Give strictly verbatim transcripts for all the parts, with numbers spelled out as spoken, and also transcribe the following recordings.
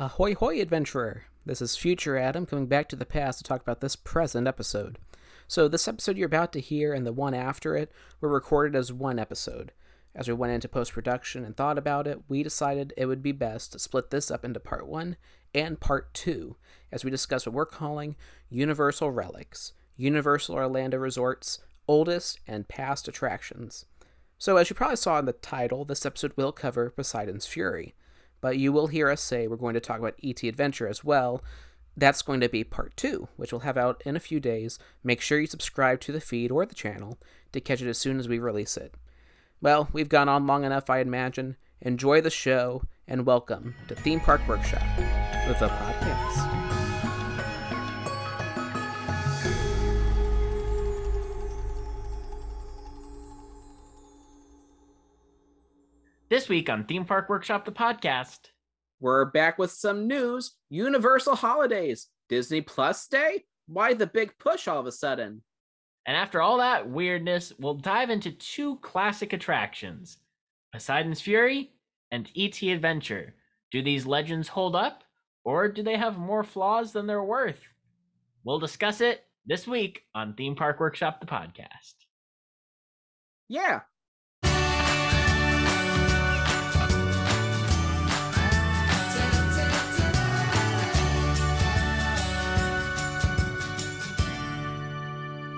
Ahoy hoy, adventurer! This is Future Adam coming back to the past to talk about this present episode. So this episode you're about to hear and the one after it were recorded as one episode. As we went into post-production and thought about it, we decided it would be best to split this up into part one and part two, as we discuss what we're calling Universal Relics, Universal Orlando Resorts' oldest and past attractions. So as you probably saw in the title, this episode will cover Poseidon's Fury. But you will hear us say we're going to talk about E T Adventure as well. That's going to be part two, which we'll have out in a few days. Make sure you subscribe to the feed or the channel to catch it as soon as we release it. Well, we've gone on long enough, I imagine. Enjoy the show, and welcome to Theme Park Workshop with the podcast. This week on Theme Park Workshop, the podcast. We're back with some news. Universal Holidays, Disney Plus Day? Why the big push all of a sudden? And after all that weirdness, we'll dive into two classic attractions, Poseidon's Fury and E T Adventure. Do these legends hold up, or do they have more flaws than they're worth? We'll discuss it this week on Theme Park Workshop, the podcast. Yeah.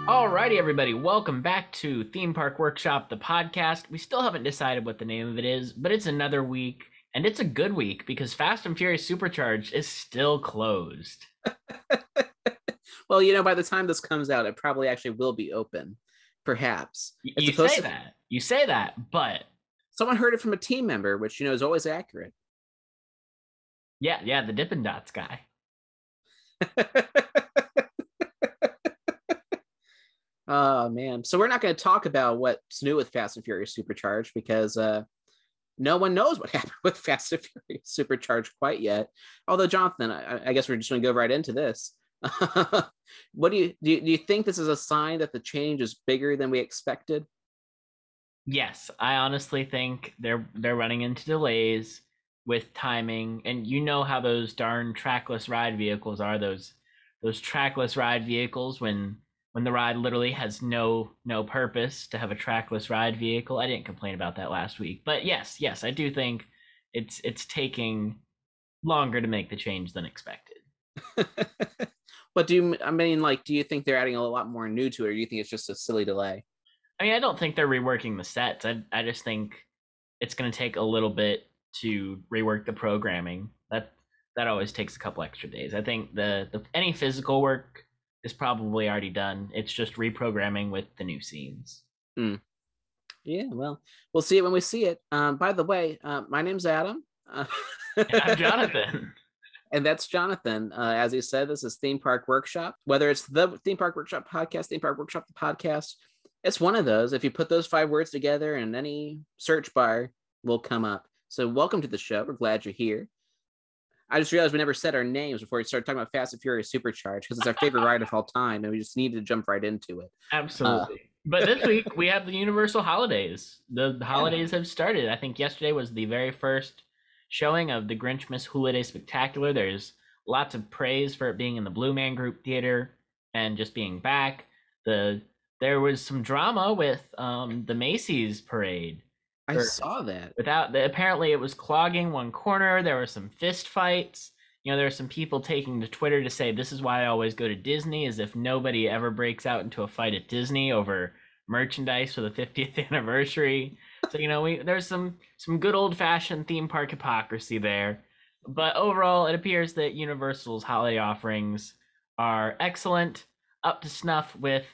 Alrighty, everybody, welcome back to Theme Park Workshop, the podcast. We still haven't decided what the name of it is, but it's another week, and it's a good week because Fast and Furious Supercharged is still closed. Well, you know, by the time this comes out, it probably actually will be open, perhaps. It's you say to... that. You say that, but... Someone heard it from a team member, which, you know, is always accurate. Yeah, yeah, the Dippin' Dots guy. Oh, man. So we're not going to talk about what's new with Fast and Furious Supercharged because uh, no one knows what happened with Fast and Furious Supercharged quite yet. Although, Jonathan, I, I guess we're just going to go right into this. What do you, do you do you think this is a sign that the change is bigger than we expected? Yes, I honestly think they're they're running into delays with timing. And you know how those darn trackless ride vehicles are, those those trackless ride vehicles when... When the ride literally has no no purpose to have a trackless ride vehicle. I didn't complain about that last week. But yes, yes, I do think it's it's taking longer to make the change than expected. But do you, I mean, like, do you think they're adding a lot more new to it, or do you think it's just a silly delay? I mean, I don't think they're reworking the sets. I I just think it's going to take a little bit to rework the programming. That that always takes a couple extra days. I think the, the any physical work is probably already done. It's just reprogramming with the new scenes. Mm. Yeah, well, we'll see it when we see it. Um, by the way, uh, my name's Adam. Uh- and I'm Jonathan. And that's Jonathan. Uh, as he said, this is Theme Park Workshop. Whether it's the Theme Park Workshop podcast, Theme Park Workshop the podcast, it's one of those. If you put those five words together in any search bar, will come up. So welcome to the show. We're glad you're here. I just realized we never said our names before we started talking about Fast and Furious Supercharged because it's our favorite ride of all time, and we just needed to jump right into it. Absolutely. Uh, but this week, we have the Universal Holidays. The, the holidays yeah. have started. I think yesterday was the very first showing of the Grinchmas Hooliday Spectacular. There's lots of praise for it being in the Blue Man Group Theater and just being back. The There was some drama with um, the Macy's parade. I saw that. Without the, apparently it was clogging one corner. There were some fist fights. You know, there were some people taking to Twitter to say, this is why I always go to Disney, as if nobody ever breaks out into a fight at Disney over merchandise for the fiftieth anniversary. So, you know, we there's some, some good old-fashioned theme park hypocrisy there. But overall, it appears that Universal's holiday offerings are excellent, up to snuff with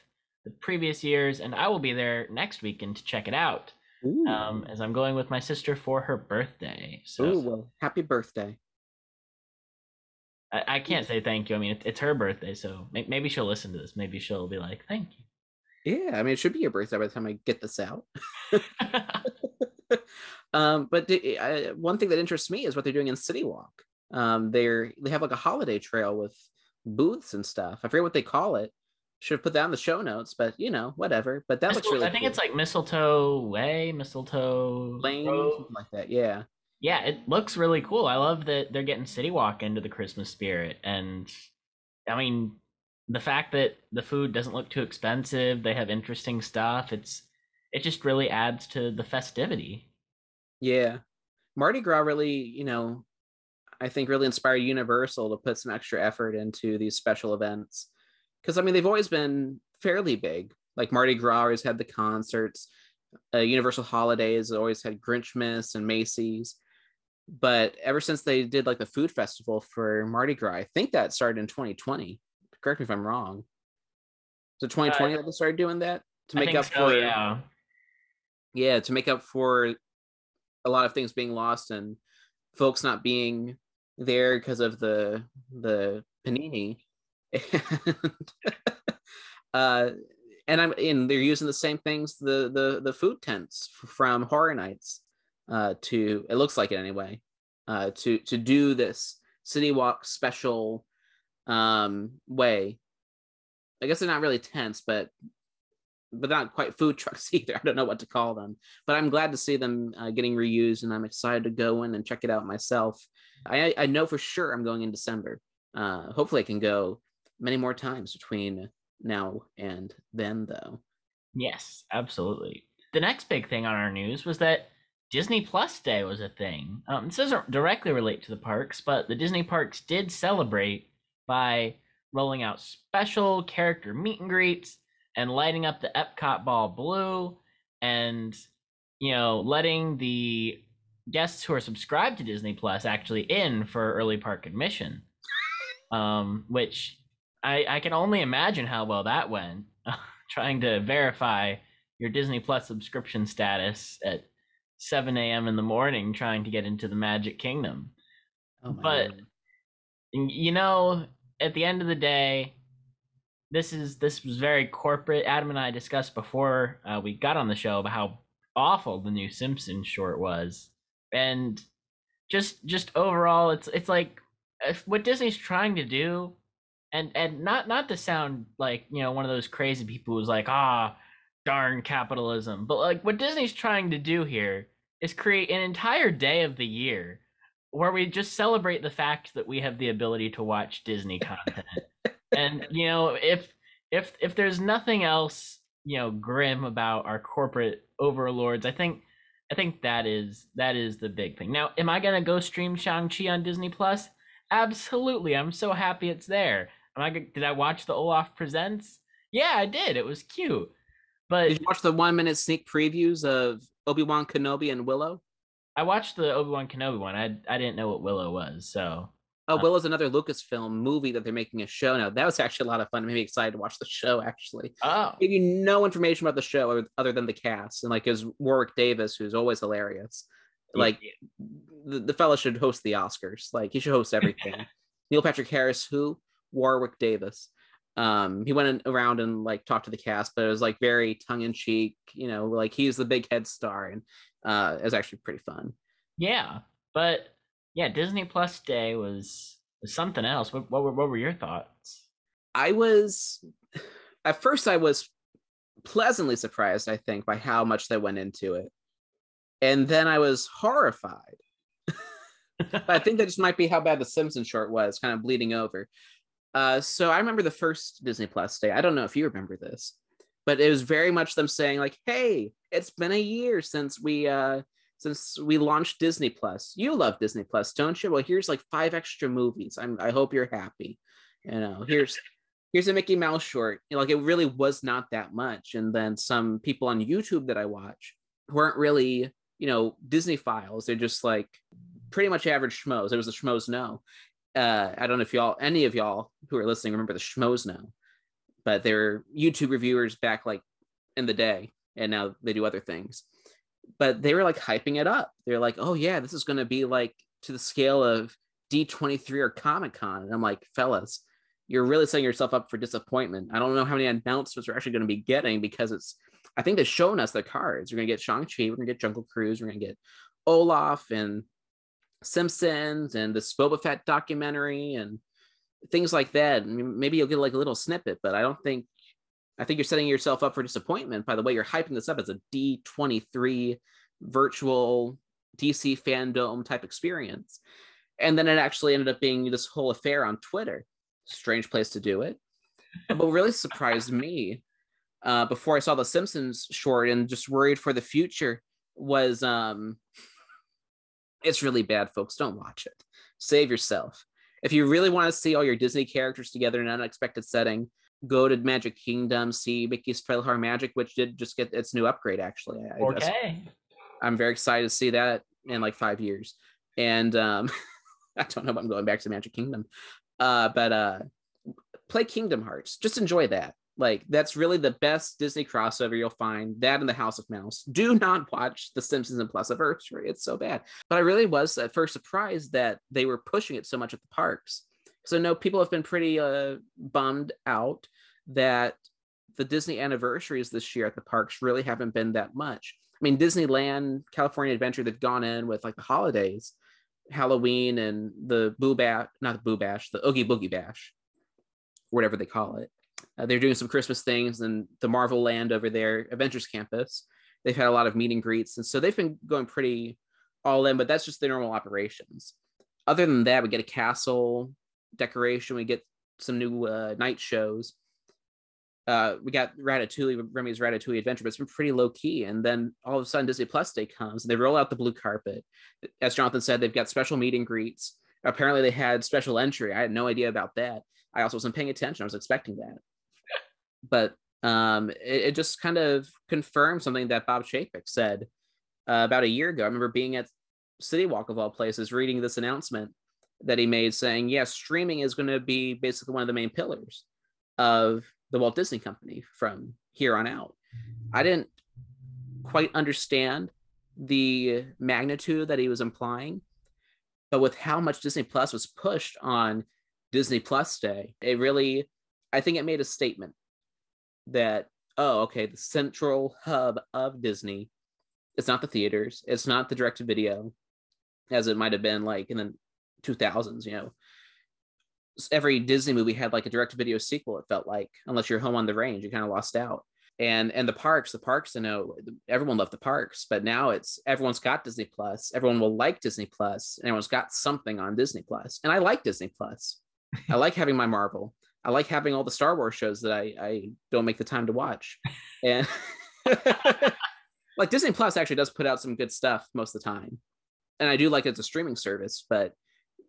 the previous years, and I will be there next weekend to check it out. Ooh. Um, as I'm going with my sister for her birthday. So Ooh, well, happy birthday. I, I can't say thank you. I mean, it, it's her birthday, so may- maybe she'll listen to this. Maybe she'll be like, thank you. Yeah, I mean, it should be your birthday by the time I get this out. um, but the, I, one thing that interests me is what they're doing in City Walk. Um, they're, they have like a holiday trail with booths and stuff. I forget what they call it. Should have put that in the show notes, but you know, whatever. But that Mistle- looks really I think cool. It's like Mistletoe Way, Mistletoe Lane, Road. Something like that. Yeah. Yeah, it looks really cool. I love that they're getting City Walk into the Christmas spirit. And I mean, the fact that the food doesn't look too expensive, they have interesting stuff. It's it just really adds to the festivity. Yeah. Mardi Gras really, you know, I think really inspired Universal to put some extra effort into these special events. Because, I mean, they've always been fairly big. Like Mardi Gras always had the concerts. Uh, Universal Holidays always had Grinchmas and Macy's. But ever since they did like the food festival for Mardi Gras, I think that started in twenty twenty. Correct me if I'm wrong. So twenty twenty uh, that they started doing that to make up so, for yeah. yeah, to make up for a lot of things being lost and folks not being there because of the the panini. And uh, and I'm in. They're using the same things, the the the food tents from Horror Nights. Uh, to it looks like it anyway. Uh, to to do this City Walk special um way. I guess they're not really tents, but but not quite food trucks either. I don't know what to call them. But I'm glad to see them uh, getting reused, and I'm excited to go in and check it out myself. I I know for sure I'm going in December. Uh, hopefully I can go many more times between now and then, though. Yes, absolutely. The next big thing on our news was that Disney Plus Day was a thing. Um, this doesn't directly relate to the parks, but the Disney parks did celebrate by rolling out special character meet and greets and lighting up the Epcot ball blue and, you know, letting the guests who are subscribed to Disney Plus actually in for early park admission, um, which I, I can only imagine how well that went, trying to verify your Disney Plus subscription status at seven a.m. in the morning trying to get into the Magic Kingdom. Oh my but, God. You know, at the end of the day, This is this was very corporate. Adam and I discussed before uh, we got on the show about how awful the new Simpsons short was, and just just overall, it's it's like what Disney's trying to do, and and not not to sound like, you know, one of those crazy people who's like, ah, darn capitalism, but like what Disney's trying to do here is create an entire day of the year where we just celebrate the fact that we have the ability to watch Disney content. And, you know, if if if there's nothing else, you know, grim about our corporate overlords, I think I think that is that is the big thing. Now, am I gonna go stream Shang-Chi on Disney Plus? Absolutely. I'm so happy it's there. Am I did I watch the Olaf Presents? Yeah, I did. It was cute. But did you watch the one minute sneak previews of Obi-Wan Kenobi and Willow? I watched the Obi-Wan Kenobi one. I I didn't know what Willow was, so. Oh, Willow's another Lucasfilm movie that they're making a show now. That was actually a lot of fun. It made me excited to watch the show, actually. Oh. Gave you no information about the show other than the cast. And, like, it was Warwick Davis, who's always hilarious. Like, yeah. the, the fella should host the Oscars. Like, he should host everything. Neil Patrick Harris, who? Warwick Davis. Um, he went around and, like, talked to the cast, but it was, like, very tongue-in-cheek. You know, like, he's the big head star. And uh, it was actually pretty fun. Yeah, but... yeah, Disney Plus Day was, was something else. What, what, what were your thoughts? I was, at first I was pleasantly surprised, I think, by how much they went into it. And then I was horrified. But I think that just might be how bad the Simpsons short was, kind of bleeding over. Uh, so I remember the first Disney Plus Day. I don't know if you remember this, but it was very much them saying like, hey, it's been a year since we... Uh, Since we launched Disney Plus, you love Disney Plus, don't you? Well, here's like five extra movies. I'm, I hope you're happy. You know, here's here's a Mickey Mouse short. You know, like it really was not that much. And then some people on YouTube that I watch weren't really, you know, Disney files. They're just like pretty much average schmoes. It was the schmoes no. Uh, I don't know if y'all, any of y'all who are listening, remember the schmoes no, but they were YouTube reviewers back like in the day, and now they do other things. But they were like hyping it up. They're like, oh yeah, this is going to be like to the scale of D twenty-three or Comic-Con. And I'm like, fellas, you're really setting yourself up for disappointment. I don't know how many announcements we're actually going to be getting because it's, I think they've shown us the cards. We're going to get Shang-Chi, we're going to get Jungle Cruise, we're going to get Olaf and Simpsons and this Boba Fett documentary and things like that. I mean, maybe you'll get like a little snippet, but I don't think I think you're setting yourself up for disappointment by the way you're hyping this up as a D twenty-three virtual D C fandom type experience. And then it actually ended up being this whole affair on Twitter. Strange place to do it. But what really surprised me, uh, before I saw the Simpsons short and just worried for the future, was um, it's really bad, folks. Don't watch it. Save yourself. If you really want to see all your Disney characters together in an unexpected setting, go to Magic Kingdom, see Mickey's Trailhard Magic, which did just get its new upgrade, actually. I okay. Guess. I'm very excited to see that in like five years. And um, I don't know if I'm going back to Magic Kingdom. Uh, but uh, play Kingdom Hearts. Just enjoy that. Like, that's really the best Disney crossover you'll find. That and the House of Mouse. Do not watch The Simpsons and Plus Adventure. It's so bad. But I really was at first surprised that they were pushing it so much at the parks. So no, people have been pretty uh, bummed out that the Disney anniversaries this year at the parks really haven't been that much. I mean, Disneyland, California Adventure, they've gone in with like the holidays, Halloween and the Boo Bash, not the Boo Bash, the Oogie Boogie Bash, whatever they call it. Uh, they're doing some Christmas things and the Marvel land over there, Adventures Campus. They've had a lot of meet and greets. And so they've been going pretty all in, but that's just the normal operations. Other than that, we get a castle decoration. We get some new uh, night shows. Uh, we got Ratatouille, Remy's Ratatouille Adventure, but it's been pretty low key. And then all of a sudden Disney Plus Day comes and they roll out the blue carpet. As Jonathan said, they've got special meet and greets. Apparently they had special entry. I had no idea about that. I also wasn't paying attention. I was expecting that. But um, it, it just kind of confirmed something that Bob Chapek said uh, about a year ago. I remember being at City Walk of all places, reading this announcement that he made saying, yeah, streaming is going to be basically one of the main pillars of the Walt Disney Company from here on out. I didn't quite understand the magnitude that he was implying, but with how much Disney Plus was pushed on Disney Plus Day, it really, I think it made a statement that, oh, okay, the central hub of Disney, it's not the theaters, it's not the direct-to-video, as it might have been like in the two thousands, you know. Every Disney movie had like a direct-to-video sequel, it felt like, unless you're Home on the Range, you kind of lost out. And and the parks, the parks, I know, everyone loved the parks, but now it's, everyone's got Disney Plus, everyone will like Disney Plus, and everyone's got something on Disney Plus. And I like Disney Plus. I like having my Marvel. I like having all the Star Wars shows that I, I don't make the time to watch. And like Disney Plus actually does put out some good stuff most of the time. And I do like it as a streaming service, but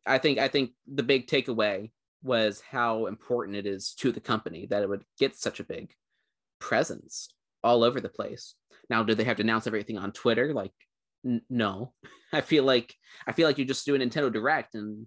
I think I think the big takeaway was how important it is to the company that it would get such a big presence all over the place. Now, do they have to announce everything on Twitter? Like, n- no. I feel like I feel like you just do a Nintendo Direct and,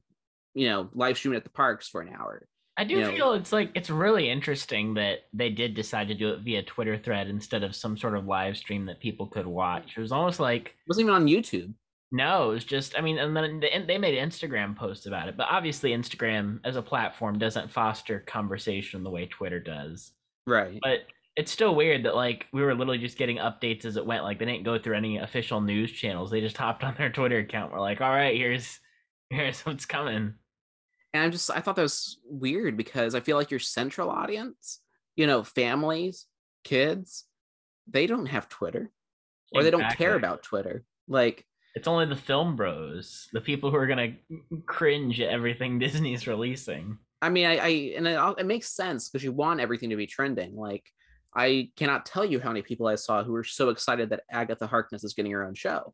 you know, live stream it at the parks for an hour. I do you know, feel it's like it's really interesting that they did decide to do it via Twitter thread instead of some sort of live stream that people could watch. It was almost like it wasn't even on YouTube. No, it was just, I mean, and then they made Instagram posts about it, but obviously Instagram as a platform doesn't foster conversation the way Twitter does. Right. But it's still weird that like we were literally just getting updates as it went. Like they didn't go through any official news channels. They just hopped on their Twitter account. We're like, all right, here's here's what's coming. And I'm just, I thought that was weird because I feel like your central audience, you know, families, kids, they don't have Twitter or exactly. They don't care about Twitter. Like, it's only the film bros, the people who are going to cringe at everything Disney's releasing. I mean, I, I and it, it makes sense because you want everything to be trending. Like, I cannot tell you how many people I saw who were so excited that Agatha Harkness is getting her own show.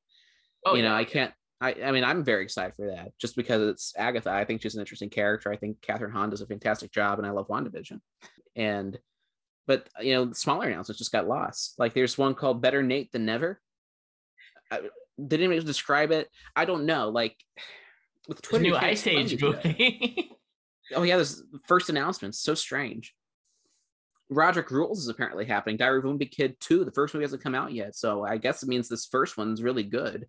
Oh, you yeah, know, I can't. I, I mean, I'm very excited for that just because it's Agatha. I think she's an interesting character. I think Catherine Hahn does a fantastic job and I love WandaVision. And, but, you know, the smaller announcements just got lost. Like there's one called Better Nate Than Never. I, they didn't even describe it. I don't know. Like with Twitter. New Ice Age movie. Oh yeah. This first announcement. So strange. Roderick Rules is apparently happening. Diary of a Wimpy Kid two. The first movie hasn't come out yet. So I guess it means this first one's really good.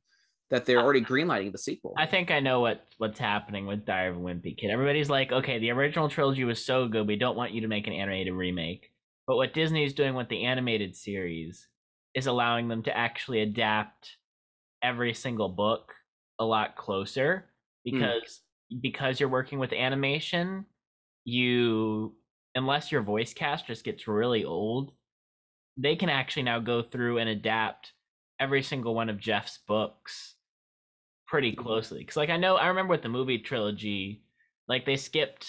That they're already greenlighting the sequel. I think I know what, what's happening with Diary of a Wimpy Kid. Everybody's like, okay, the original trilogy was so good, we don't want you to make an animated remake. But what Disney's doing with the animated series is allowing them to actually adapt every single book a lot closer. Because, mm. because you're working with animation, you, unless your voice cast just gets really old, they can actually now go through and adapt every single one of Jeff's books pretty closely, because like I know I remember with the movie trilogy, like they skipped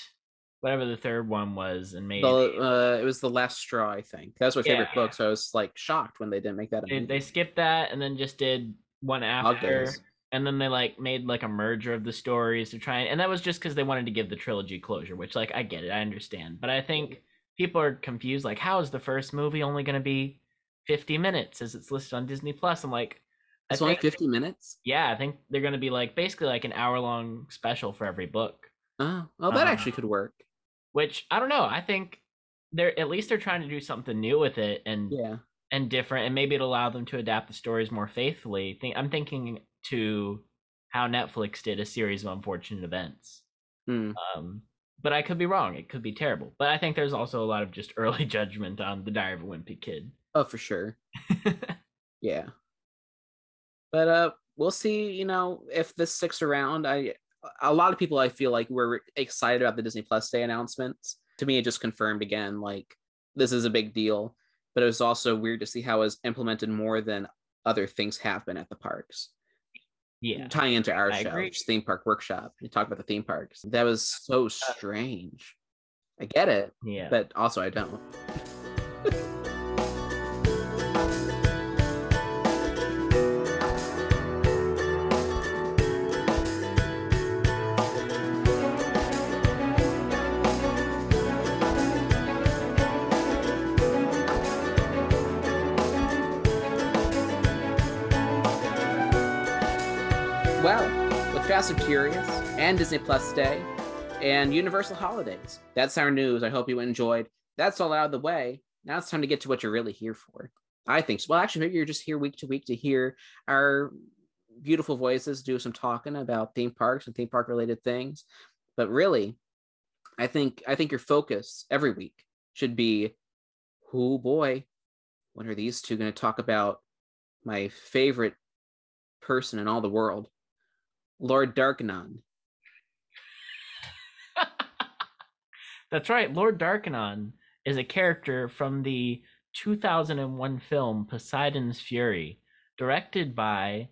whatever the third one was and made the, uh, it was The Last Straw, I think. That's my favorite yeah. book, so I was like shocked when they didn't make that. They, they skipped that and then just did one after, and then they like made like a merger of the stories to try and, and that was just because they wanted to give the trilogy closure, which like I get it, I understand, but I think people are confused, like how is the first movie only going to be fifty minutes as it's listed on Disney Plus? I'm like, it's only fifty minutes. Yeah, I think they're going to be like basically like an hour long special for every book. Oh, well, that uh, actually could work. Which I don't know. I think they're at least they're trying to do something new with it, and yeah, and different, and maybe it'll allow them to adapt the stories more faithfully. I'm thinking to how Netflix did A Series of Unfortunate Events. Mm. Um, but I could be wrong. It could be terrible. But I think there's also a lot of just early judgment on The Diary of a Wimpy Kid. Oh, for sure. Yeah. But uh, we'll see, you know, if this sticks around. I a lot of people, I feel like, were excited about the Disney Plus Day announcements. To me, it just confirmed again, like, this is a big deal. But it was also weird to see how it was implemented more than other things have been at the parks. Yeah. Tying into our I show, agree. Theme Park Workshop. You talk about the theme parks. That was so strange. I get it. Yeah. But also, I don't. Fast and Furious and Disney Plus Day and Universal Holidays. That's our news. I hope you enjoyed. That's all out of the way. Now it's time to get to what you're really here for. I think so. Well, actually, maybe you're just here week to week to hear our beautiful voices do some talking about theme parks and theme park related things. But really, I think I think your focus every week should be, oh boy, what are these two going to talk about? My favorite person in all the world, Lord Darkenon. That's right. Lord Darkenon is a character from the two thousand one film Poseidon's Fury, directed by,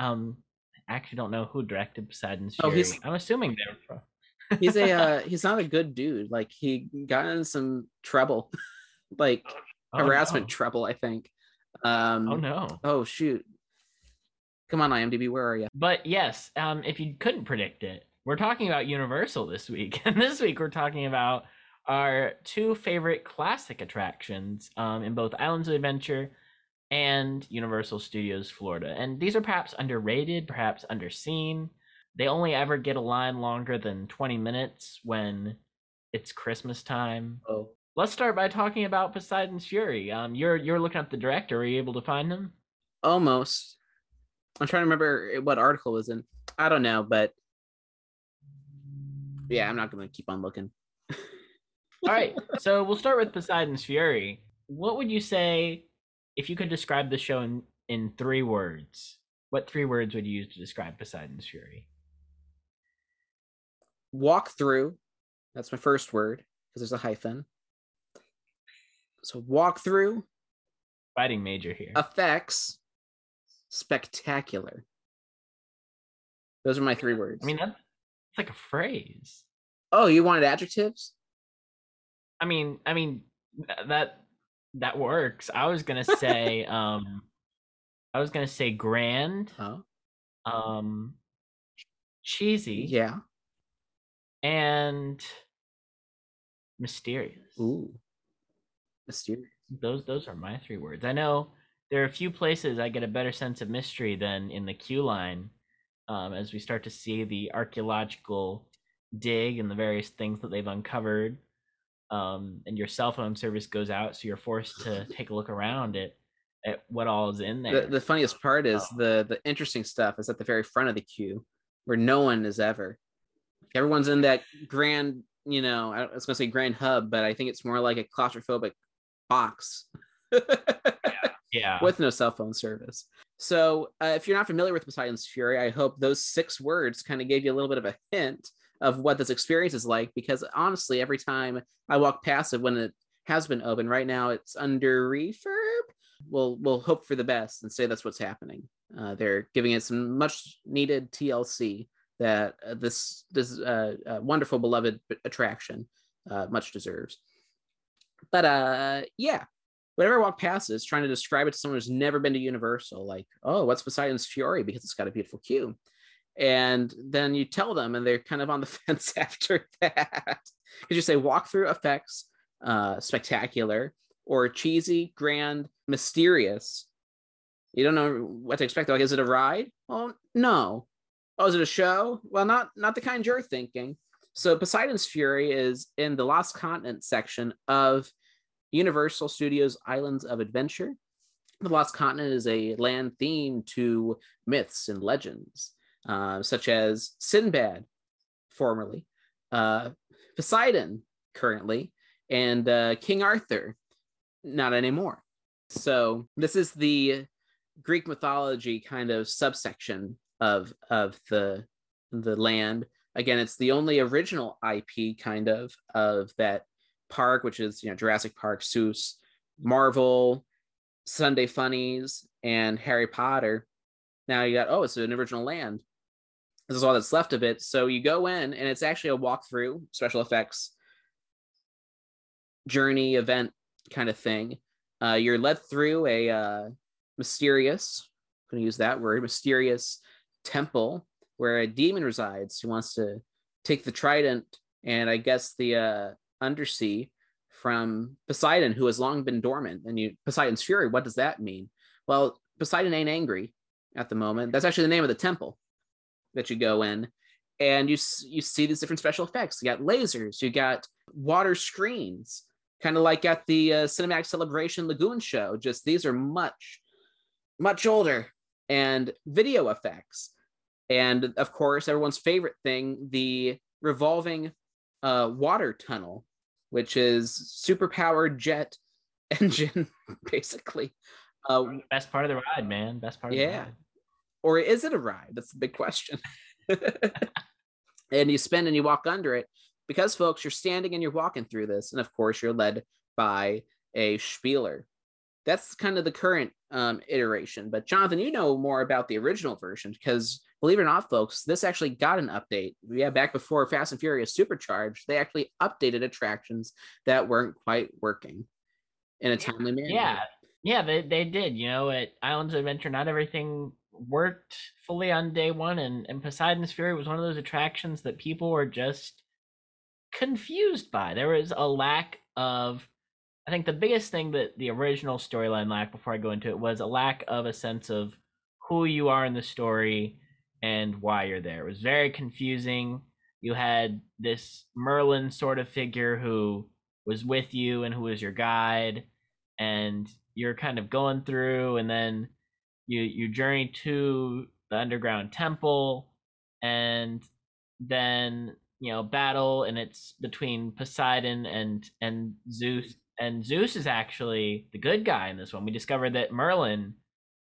um, I actually don't know who directed Poseidon's Fury. Oh, he's, I'm assuming they're from. he's a uh, he's not a good dude. Like, he got in some trouble, like oh, harassment no. trouble, I think. Um, oh no! Oh shoot! Come on, IMDb, where are you? But yes, um, if you couldn't predict it, we're talking about Universal this week. And this week we're talking about our two favorite classic attractions um, in both Islands of Adventure and Universal Studios Florida. And these are perhaps underrated, perhaps underseen. They only ever get a line longer than twenty minutes when it's Christmas time. Oh. Let's start by talking about Poseidon's Fury. Um, you're, you're looking up the director. Are you able to find him? Almost. I'm trying to remember what article was in. I don't know, but yeah, I'm not going to keep on looking. All right, so we'll start with Poseidon's Fury. What would you say, if you could describe the show in, in three words, what three words would you use to describe Poseidon's Fury? Walk through. That's my first word, because there's a hyphen. So walk through. Fighting major here. Effects. Spectacular. Those are my three words. I mean, that's like a phrase. Oh, you wanted adjectives? I mean, I mean that that works. I was gonna say, um, I was gonna say grand, oh. um, cheesy, yeah, and mysterious. Ooh, mysterious. Those those are my three words. I know. There are a few places I get a better sense of mystery than in the queue line, um, as we start to see the archaeological dig and the various things that they've uncovered. Um, and your cell phone service goes out, so you're forced to take a look around at, at what all is in there. The, the funniest part is oh. the, the interesting stuff is at the very front of the queue, where no one is ever. Everyone's in that grand, you know, I was going to say grand hub, but I think it's more like a claustrophobic box. Yeah. With no cell phone service. So uh, if you're not familiar with Poseidon's Fury, I hope those six words kind of gave you a little bit of a hint of what this experience is like, because honestly, every time I walk past it when it has been open, right now it's under refurb. We'll, we'll hope for the best and say that's what's happening. Uh, they're giving it some much needed T L C that uh, this this uh, uh, wonderful beloved attraction uh, much deserves. But uh, yeah, whenever I walk past this, trying to describe it to someone who's never been to Universal, like, oh, what's Poseidon's Fury? Because it's got a beautiful queue. And then you tell them and they're kind of on the fence after that. Because you say walkthrough effects, uh, spectacular, or cheesy, grand, mysterious. You don't know what to expect. Like, is it a ride? Well, no. Oh, is it a show? Well, not, not the kind you're thinking. So Poseidon's Fury is in the Lost Continent section of Universal Studios Islands of Adventure. The Lost Continent is a land themed to myths and legends, uh, such as Sinbad, formerly, uh, Poseidon, currently, and uh, King Arthur, not anymore. So this is the Greek mythology kind of subsection of, of the, the land. Again, it's the only original I P kind of of that park, which is, you know, Jurassic Park, Seuss, Marvel, Sunday Funnies, and Harry Potter. Now you got, oh, it's an original land. This is all that's left of it. So you go in and it's actually a walkthrough, special effects, journey event kind of thing. Uh, you're led through a uh, mysterious, I'm going to use that word, mysterious temple where a demon resides who wants to take the trident and I guess the uh, undersea from Poseidon, who has long been dormant. And you, Poseidon's Fury, what does that mean? Well, Poseidon ain't angry at the moment. That's actually the name of the temple that you go in. And you, you see these different special effects. You got lasers, you got water screens, kind of like at the uh, Cinematic Celebration Lagoon show. Just these are much, much older. And video effects. And of course, everyone's favorite thing, the revolving uh, water tunnel, which is superpowered jet engine, basically. Uh, Best part of the ride, man. Best part of yeah. the ride. Or is it a ride? That's the big question. And you spin and you walk under it because, folks, you're standing and you're walking through this. And of course, you're led by a spieler. That's kind of the current um, iteration. But Jonathan, you know more about the original version because, believe it or not, folks, this actually got an update. Yeah, back before Fast and Furious Supercharged, they actually updated attractions that weren't quite working in a timely manner. Yeah, yeah, they, they did. You know, at Islands of Adventure, not everything worked fully on day one. And, and Poseidon's Fury was one of those attractions that people were just confused by. There was a lack of... I think the biggest thing that the original storyline lacked, before I go into it, was a lack of a sense of who you are in the story and why you're there. It was very confusing. You had this Merlin sort of figure who was with you and who was your guide, and you're kind of going through, and then you, you journey to the underground temple, and then, you know, battle, and it's between Poseidon and, and Zeus. And Zeus is actually the good guy in this one. We discovered that Merlin,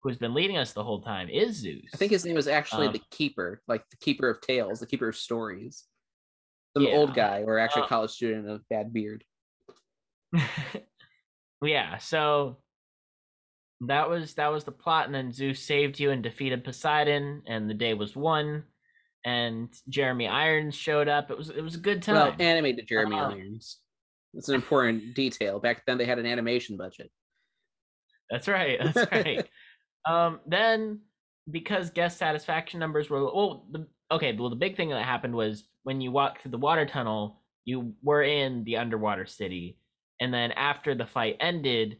who's been leading us the whole time, is Zeus. I think his name was actually um, the Keeper, like the Keeper of Tales, the Keeper of Stories. Some yeah. old guy, or actually a college student of bad beard. Yeah, so that was that was the plot, and then Zeus saved you and defeated Poseidon, and the day was won. And Jeremy Irons showed up. It was it was a good time. Well, animated Jeremy uh, Irons. That's an important detail. Back then, they had an animation budget. That's right. That's right. um, then, because guest satisfaction numbers were... Well, the, okay, well, the big thing that happened was when you walked through the water tunnel, you were in the underwater city. And then after the fight ended,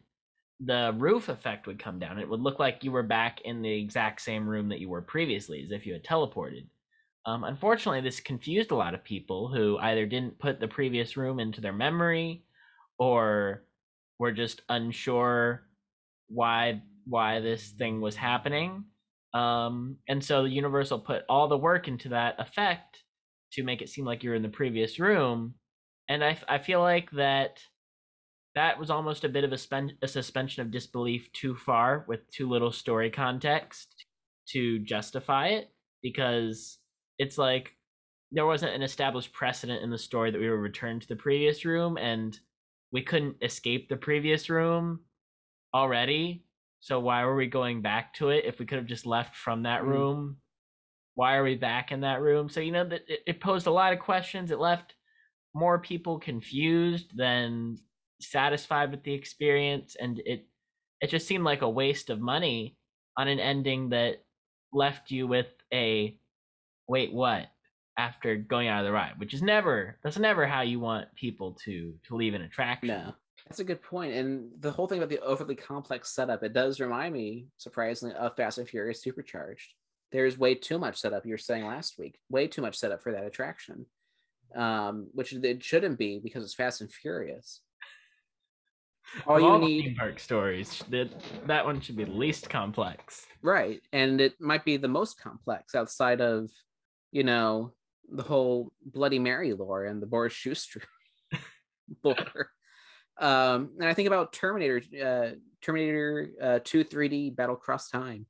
the roof effect would come down. It would look like you were back in the exact same room that you were previously, as if you had teleported. Um, unfortunately, this confused a lot of people who either didn't put the previous room into their memory or were just unsure why why this thing was happening. Um, and so Universal put all the work into that effect to make it seem like you're in the previous room. And I, I feel like that that was almost a bit of a, spen- a suspension of disbelief too far with too little story context to justify it, because it's like there wasn't an established precedent in the story that we were returned to the previous room, and we couldn't escape the previous room already. So why were we going back to it if we could have just left from that room? Why are we back in that room? So, you know, that it posed a lot of questions. It left more people confused than satisfied with the experience. And it, it just seemed like a waste of money on an ending that left you with a wait, what? After going out of the ride, which is never, that's never how you want people to, to leave an attraction. No, that's a good point. And the whole thing about the overly complex setup, it does remind me, surprisingly, of Fast and Furious Supercharged. There's way too much setup, you were saying last week, way too much setup for that attraction, um, which it shouldn't be because it's Fast and Furious. All you need theme park stories, that that one should be the least complex, right? And it might be the most complex outside of, you know, the whole Bloody Mary lore and the Boris Schuster lore. Um, and I think about Terminator, uh, Terminator uh, two, three D Battle Across Time.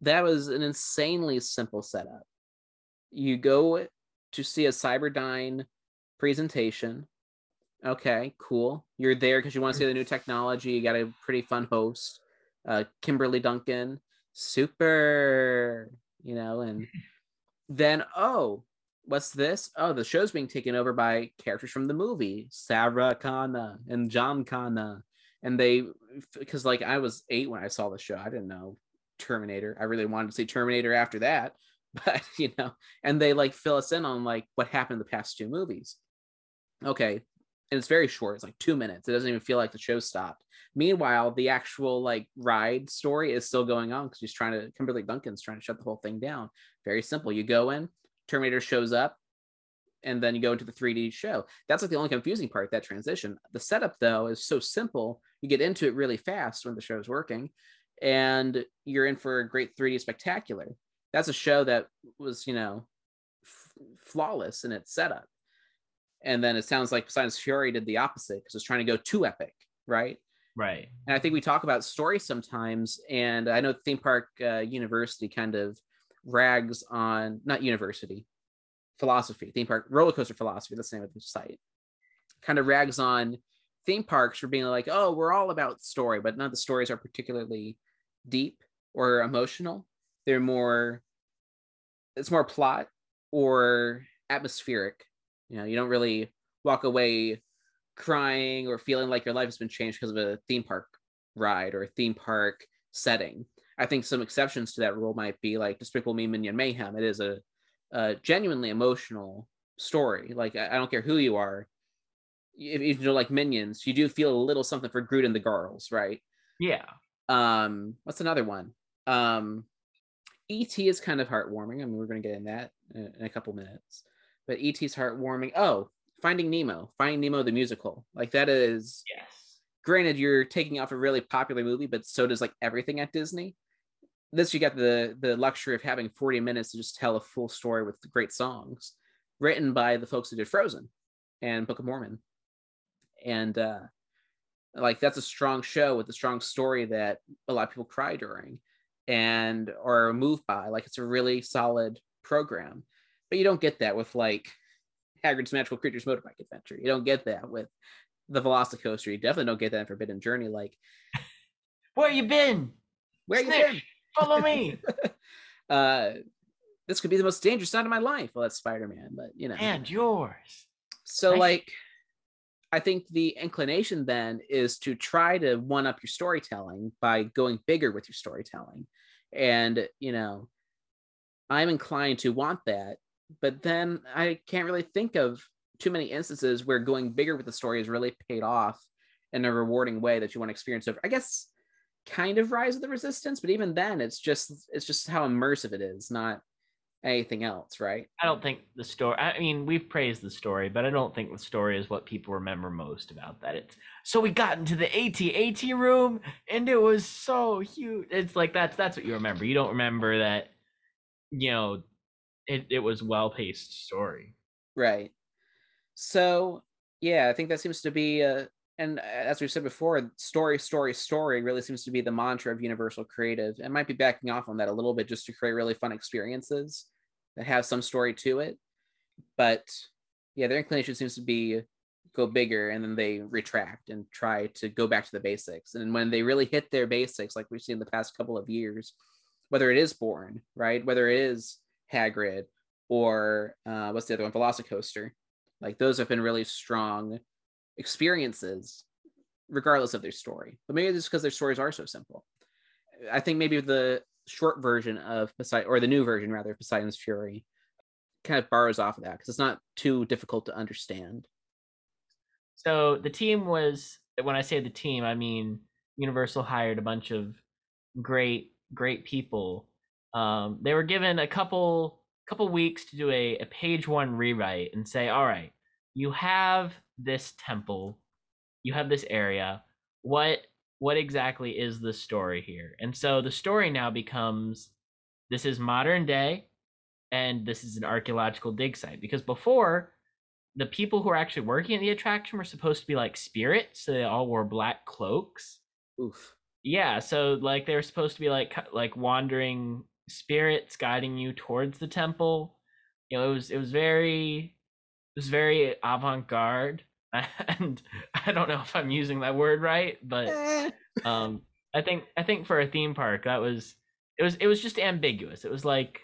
That was an insanely simple setup. You go to see a Cyberdyne presentation. Okay, cool. You're there because you want to see the new technology. You got a pretty fun host, uh, Kimberly Duncan, super, you know, and then, oh, what's this? Oh, the show's being taken over by characters from the movie, Sarah Connor and John Connor. And they, because like I was eight when I saw the show, I didn't know Terminator. I really wanted to see Terminator after that, but you know, and they like fill us in on like what happened in the past two movies. Okay. And it's very short. It's like two minutes. It doesn't even feel like the show stopped. Meanwhile, the actual like ride story is still going on because she's trying to, Kimberly Duncan's trying to shut the whole thing down. Very simple. You go in, Terminator shows up, and then you go into the three D show. That's like the only confusing part, that transition. The setup though is so simple. You get into it really fast when the show's working, and you're in for a great three D spectacular. That's a show that was, you know, f- flawless in its setup. And then it sounds like Poseidon's Fury did the opposite because it's trying to go too epic, right? Right. And I think we talk about story sometimes, and I know Theme Park uh, University kind of rags on, not university, philosophy, Theme Park, Roller Coaster Philosophy, that's the name of the site, kind of rags on theme parks for being like, oh, we're all about story, but none of the stories are particularly deep or emotional. They're more, it's more plot or atmospheric. You know, you don't really walk away crying or feeling like your life has been changed because of a theme park ride or a theme park setting. I think some exceptions to that rule might be like Despicable Me, Minion Mayhem. It is a, a genuinely emotional story. Like, I, I don't care who you are. If, if you know, like Minions, you do feel a little something for Groot and the Garls, right? Yeah. Um, what's another one? Um, E T is kind of heartwarming. I mean, we're going to get in that in, in a couple minutes. But E T's heartwarming. Oh, Finding Nemo. Finding Nemo the musical. Like that is, yes. Granted, you're taking off a really popular movie, but so does like everything at Disney. This, you got the the luxury of having forty minutes to just tell a full story with great songs written by the folks who did Frozen and Book of Mormon. And uh, like that's a strong show with a strong story that a lot of people cry during and are moved by. Like it's a really solid program. But you don't get that with like Hagrid's Magical Creatures Motorbike Adventure. You don't get that with the Velocicoaster. You definitely don't get that in Forbidden Journey. Like, where you been? Where Snitch, you been? Follow me. uh, this could be the most dangerous night of my life. Well, that's Spider-Man, but you know. And yours. So nice. Like, I think the inclination then is to try to one up your storytelling by going bigger with your storytelling, and you know, I'm inclined to want that. But then I can't really think of too many instances where going bigger with the story has really paid off in a rewarding way that you want to experience over, I guess, kind of Rise of the Resistance. But even then, it's just it's just how immersive it is, not anything else, right? I don't think the story, I mean, we've praised the story, but I don't think the story is what people remember most about that. It's, so we got into the AT-AT room, and it was so huge. It's like, that's, that's what you remember. You don't remember that, you know, It it was well-paced story. Right. So, yeah, I think that seems to be, uh, and as we've said before, story, story, story really seems to be the mantra of Universal Creative. It might be backing off on that a little bit just to create really fun experiences that have some story to it. But, yeah, their inclination seems to be go bigger, and then they retract and try to go back to the basics. And when they really hit their basics, like we've seen the past couple of years, whether it is Bourne, right? Whether it is Hagrid or uh, what's the other one? Velocicoaster. Like those have been really strong experiences, regardless of their story. But maybe it's because their stories are so simple. I think maybe the short version of Poseidon, or the new version rather, of Poseidon's Fury kind of borrows off of that because it's not too difficult to understand. So the team was, when I say the team, I mean Universal hired a bunch of great, great people. Um, they were given a couple couple weeks to do a, a page one rewrite and say, all right, you have this temple, you have this area. What what exactly is the story here? And so the story now becomes, this is modern day, and this is an archaeological dig site. Because before, the people who are actually working at the attraction were supposed to be like spirits, so they all wore black cloaks. Oof. Yeah, so like they were supposed to be like like wandering spirits guiding you towards the temple. You know, it was it was very it was very avant-garde, and I don't know if I'm using that word right, but um, I think I think for a theme park that was it was it was just ambiguous. It was like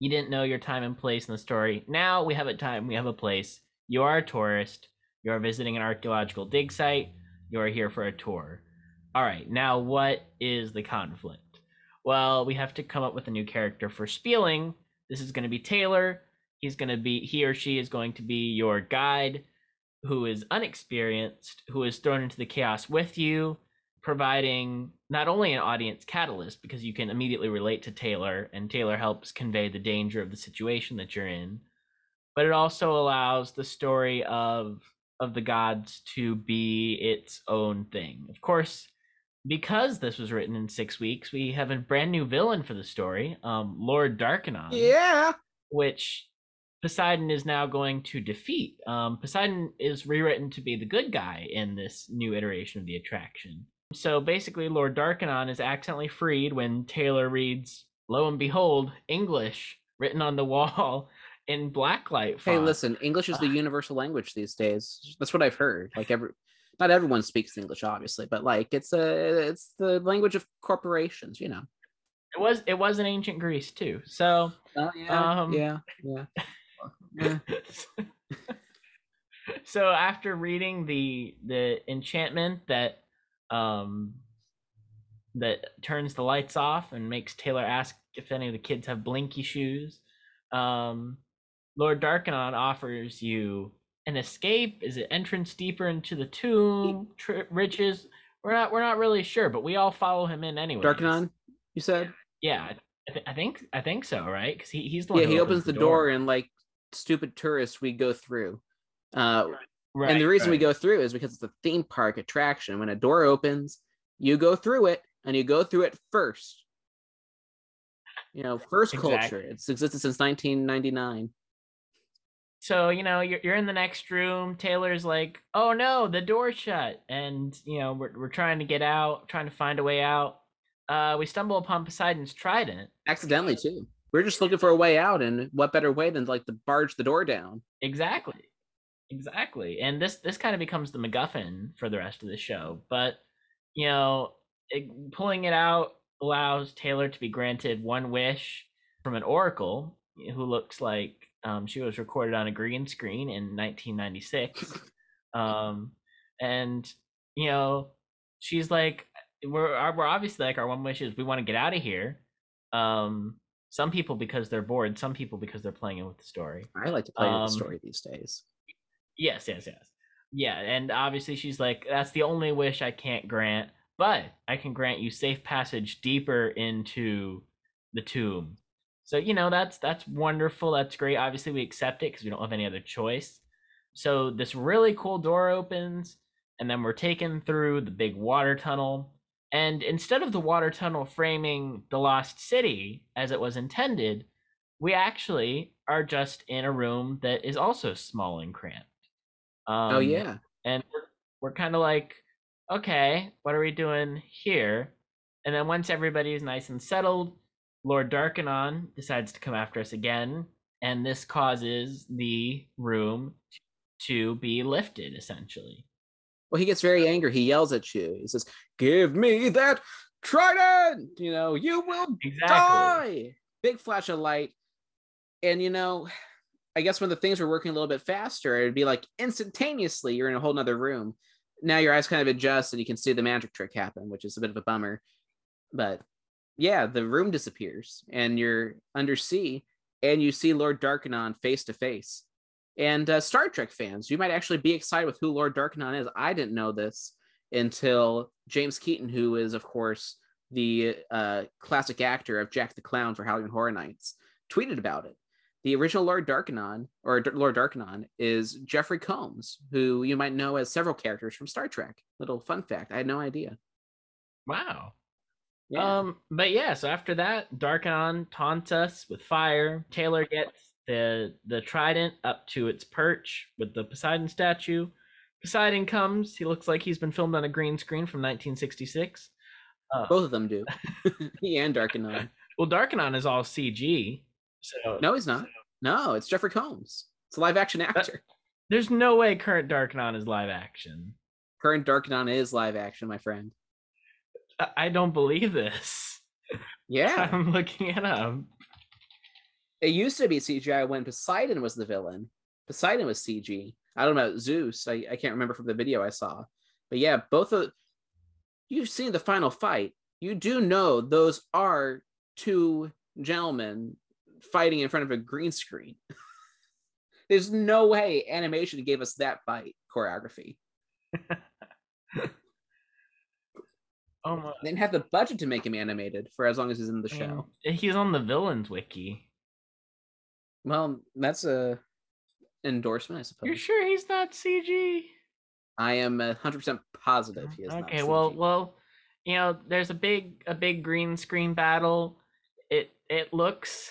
you didn't know your time and place in the story. Now we have a time, we have a place. You are a tourist. You are visiting an archaeological dig site. You are here for a tour. All right, now what is the conflict? Well, we have to come up with a new character for Spieling. This is going to be Taylor. He's going to be, he or she is going to be your guide who is unexperienced, who is thrown into the chaos with you, providing not only an audience catalyst, because you can immediately relate to Taylor, and Taylor helps convey the danger of the situation that you're in, but it also allows the story of of the gods to be its own thing. Of course, because this was written in six weeks, we have a brand new villain for the story, um, Lord Darkenon. Yeah, which Poseidon is now going to defeat. Um, Poseidon is rewritten to be the good guy in this new iteration of the attraction. So basically, Lord Darkenon is accidentally freed when Taylor reads, lo and behold, English written on the wall in blacklight font. Hey, listen, English is the universal language these days. That's what I've heard. Like every, not everyone speaks English, obviously, but like it's a, it's the language of corporations, you know. It was, it was in ancient Greece too. So oh, yeah, um, yeah, yeah, yeah. So after reading the the enchantment that um that turns the lights off and makes Taylor ask if any of the kids have blinky shoes, um Lord Darkenon offers you an escape. Is it entrance deeper into the tomb, tri- riches? We're not we're not really sure, but we all follow him in anyway. Darkenon, you said? Yeah, I, th- I think I think so, right? Because he, he's the one. Yeah, he opens, opens the, the door. door, and like stupid tourists, we go through. Uh, right, and the reason right. we go through is because it's a theme park attraction. When a door opens, you go through it, and you go through it first. You know, first exactly. Culture. It's existed since nineteen ninety-nine. So you know, you're you're in the next room. Taylor's like, "Oh no, the door's shut," and you know, we're we're trying to get out, trying to find a way out. Uh, we stumble upon Poseidon's trident. Accidentally, too. We're just looking for a way out, and what better way than like to barge the door down? Exactly, exactly. And this this kind of becomes the MacGuffin for the rest of the show. But you know, it, pulling it out allows Taylor to be granted one wish from an oracle who looks like um, she was recorded on a green screen in nineteen ninety-six. um, and you know, she's like. We're we're obviously like, our one wish is we want to get out of here. Um, some people because they're bored, some people because they're playing in with the story. I like to play um, with the story these days. Yes, yes, yes. Yeah, and obviously she's like, that's the only wish I can't grant, but I can grant you safe passage deeper into the tomb. So, you know, that's that's wonderful. That's great. Obviously, we accept it because we don't have any other choice. So this really cool door opens, and then we're taken through the big water tunnel. And instead of the water tunnel framing the lost city as it was intended, we actually are just in a room that is also small and cramped. Um, oh, yeah. And we're, we're kind of like, okay, what are we doing here? And then once everybody is nice and settled, Lord Darkenon decides to come after us again. And this causes the room to be lifted, essentially. Well, he gets very angry. He yells at you. He says, "Give me that trident! You know, you will exactly. die!" Big flash of light. And, you know, I guess when the things were working a little bit faster, it'd be like instantaneously you're in a whole nother room. Now your eyes kind of adjust and you can see the magic trick happen, which is a bit of a bummer. But yeah, the room disappears and you're undersea and you see Lord Darkenon face to face. And uh, Star Trek fans, you might actually be excited with who Lord Darkenon is. I didn't know this until James Keaton, who is, of course, the uh, classic actor of Jack the Clown for Halloween Horror Nights, tweeted about it. The original Lord Darkenon, or D- Lord Darkenon, is Jeffrey Combs, who you might know as several characters from Star Trek. Little fun fact. I had no idea. Wow. Yeah. Um, but yeah, so after that, Darkenon taunts us with fire. Taylor gets the the trident up to its perch with the Poseidon statue. Poseidon comes. He looks like he's been filmed on a green screen from nineteen sixty-six. Uh, Both of them do. He and Darkenon. Well, Darkenon is all C G. So, no, he's not. So. No, it's Jeffrey Combs. It's a live action actor. But there's no way current Darkenon is live action. Current Darkenon is live action, my friend. I don't believe this. Yeah. I'm looking it up. It used to be C G I when Poseidon was the villain. Poseidon was C G. I don't know about Zeus. I, I can't remember from the video I saw. But yeah, both of... You've seen the final fight. You do know those are two gentlemen fighting in front of a green screen. There's no way animation gave us that fight choreography. Oh my. They didn't have the budget to make him animated for as long as he's in the show. He's on the villains wiki. Well, that's a endorsement, I suppose. You're sure he's not C G? I am one hundred percent positive he is. Okay, not C G. well well you know, there's a big a big green screen battle. It it looks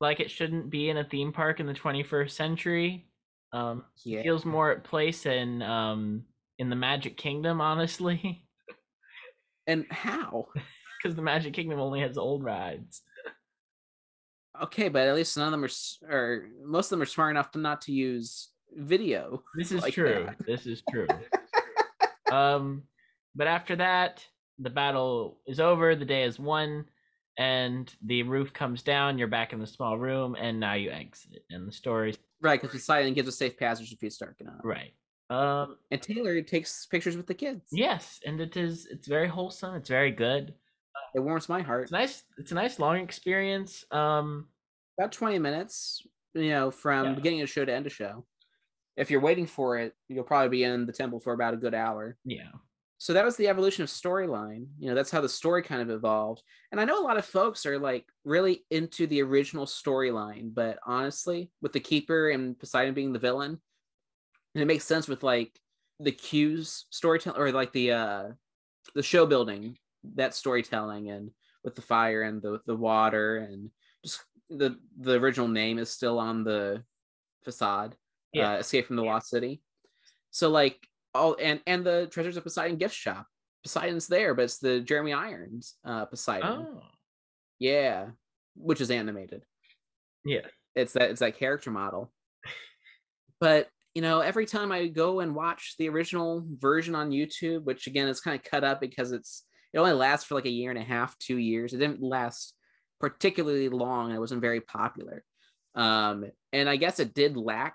like it shouldn't be in a theme park in the twenty-first century. Um, yeah. Feels more at place in um, in the Magic Kingdom, honestly. And how? Because the Magic Kingdom only has old rides. Okay, but at least none of them are, or most of them are smart enough to not to use video. This is like true. That. This is true. um, but after that, the battle is over. The day is won. And the roof comes down, you're back in the small room, and now you exit. And the story... Right, because Poseidon gives a safe passage if he's dark enough. Right. Um, and Taylor takes pictures with the kids. Yes, and it is, it's very wholesome, it's very good. It warms my heart. It's nice. It's a nice long experience. Um, About twenty minutes, you know, from yeah. beginning of show to end of show. If you're waiting for it, you'll probably be in the temple for about a good hour. Yeah. So that was the evolution of storyline. You know, that's how the story kind of evolved. And I know a lot of folks are like really into the original storyline, but honestly, with the Keeper and Poseidon being the villain, and it makes sense with like the cues storytelling, or like the uh, the show building, that storytelling, and with the fire and the the water, and just the the original name is still on the facade. Yeah. Uh, Escape from the yeah. Lost City. So like. Oh, and, and the Treasures of Poseidon gift shop. Poseidon's there, but it's the Jeremy Irons uh, Poseidon. Oh. Yeah, which is animated. Yeah. It's that it's that character model. But, you know, every time I go and watch the original version on YouTube, which again is kind of cut up because it's it only lasts for like a year and a half, two years. It didn't last particularly long, and it wasn't very popular. Um, and I guess it did lack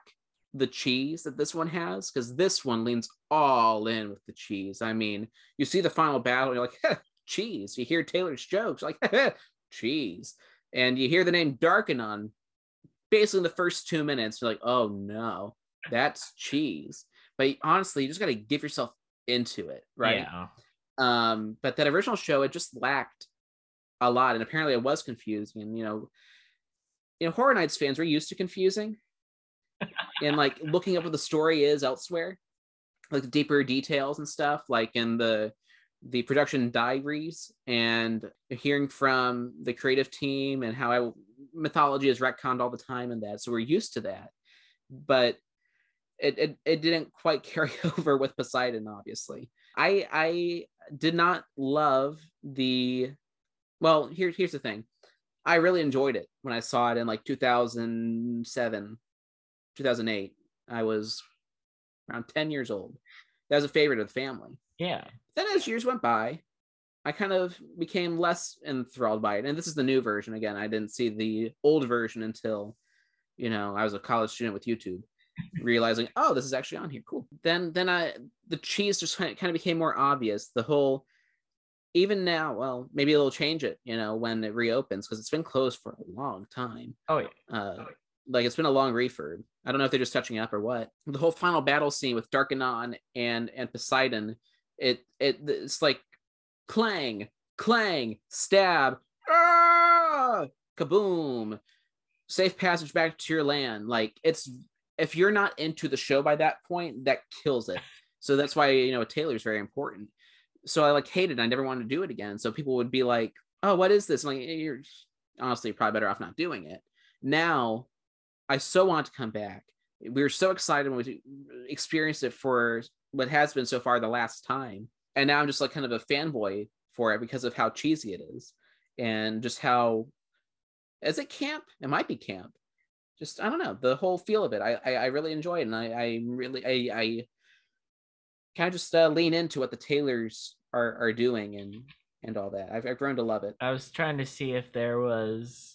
the cheese that this one has, because this one leans all in with the cheese. I mean, you see the final battle, and you're like, cheese. You hear Taylor's jokes, like, cheese. And you hear the name Darkenon basically in the first two minutes. You're like, oh no, that's cheese. But honestly, you just got to give yourself into it, right? Yeah. Um, but that original show, it just lacked a lot. And apparently it was confusing. And, you know, you know, Horror Nights fans were used to confusing. And like looking up what the story is elsewhere, like the deeper details and stuff, like in the the production diaries, and hearing from the creative team and how I, mythology is retconned all the time and that. So we're used to that, but it it, it didn't quite carry over with Poseidon. Obviously, I I did not love the. Well, here here's the thing, I really enjoyed it when I saw it in like two thousand seven. two thousand eight I was around ten years old. That was a favorite of the family. Yeah. Then as years went by, I kind of became less enthralled by it. And this is the new version. Again, I didn't see the old version until, you know, I was a college student with YouTube, realizing, oh, this is actually on here. Cool. Then, then I, the cheese just kind of became more obvious. The whole, even now, well, maybe they'll change it, you know, when it reopens, because it's been closed for a long time. Oh, yeah. Uh, oh, yeah. Like, it's been a long refurb. I don't know if they're just touching up or what. The whole final battle scene with Darkenon and and Poseidon, it it it's like clang, clang, stab, ah, kaboom, safe passage back to your land. Like, it's, if you're not into the show by that point, that kills it. So that's why, you know, a tailor is very important. So I like hated it. I never wanted to do it again. So people would be like, oh, what is this? I'm like, you're honestly probably better off not doing it. Now, I so want to come back. We were so excited when we experienced it for what has been so far the last time. And now I'm just like kind of a fanboy for it because of how cheesy it is. And just how, is it camp? It might be camp. Just, I don't know, the whole feel of it. I I, I really enjoy it. And I, I really, I, I kind of just uh, lean into what the tailors are, are doing and, and all that. I've, I've grown to love it. I was trying to see if there was...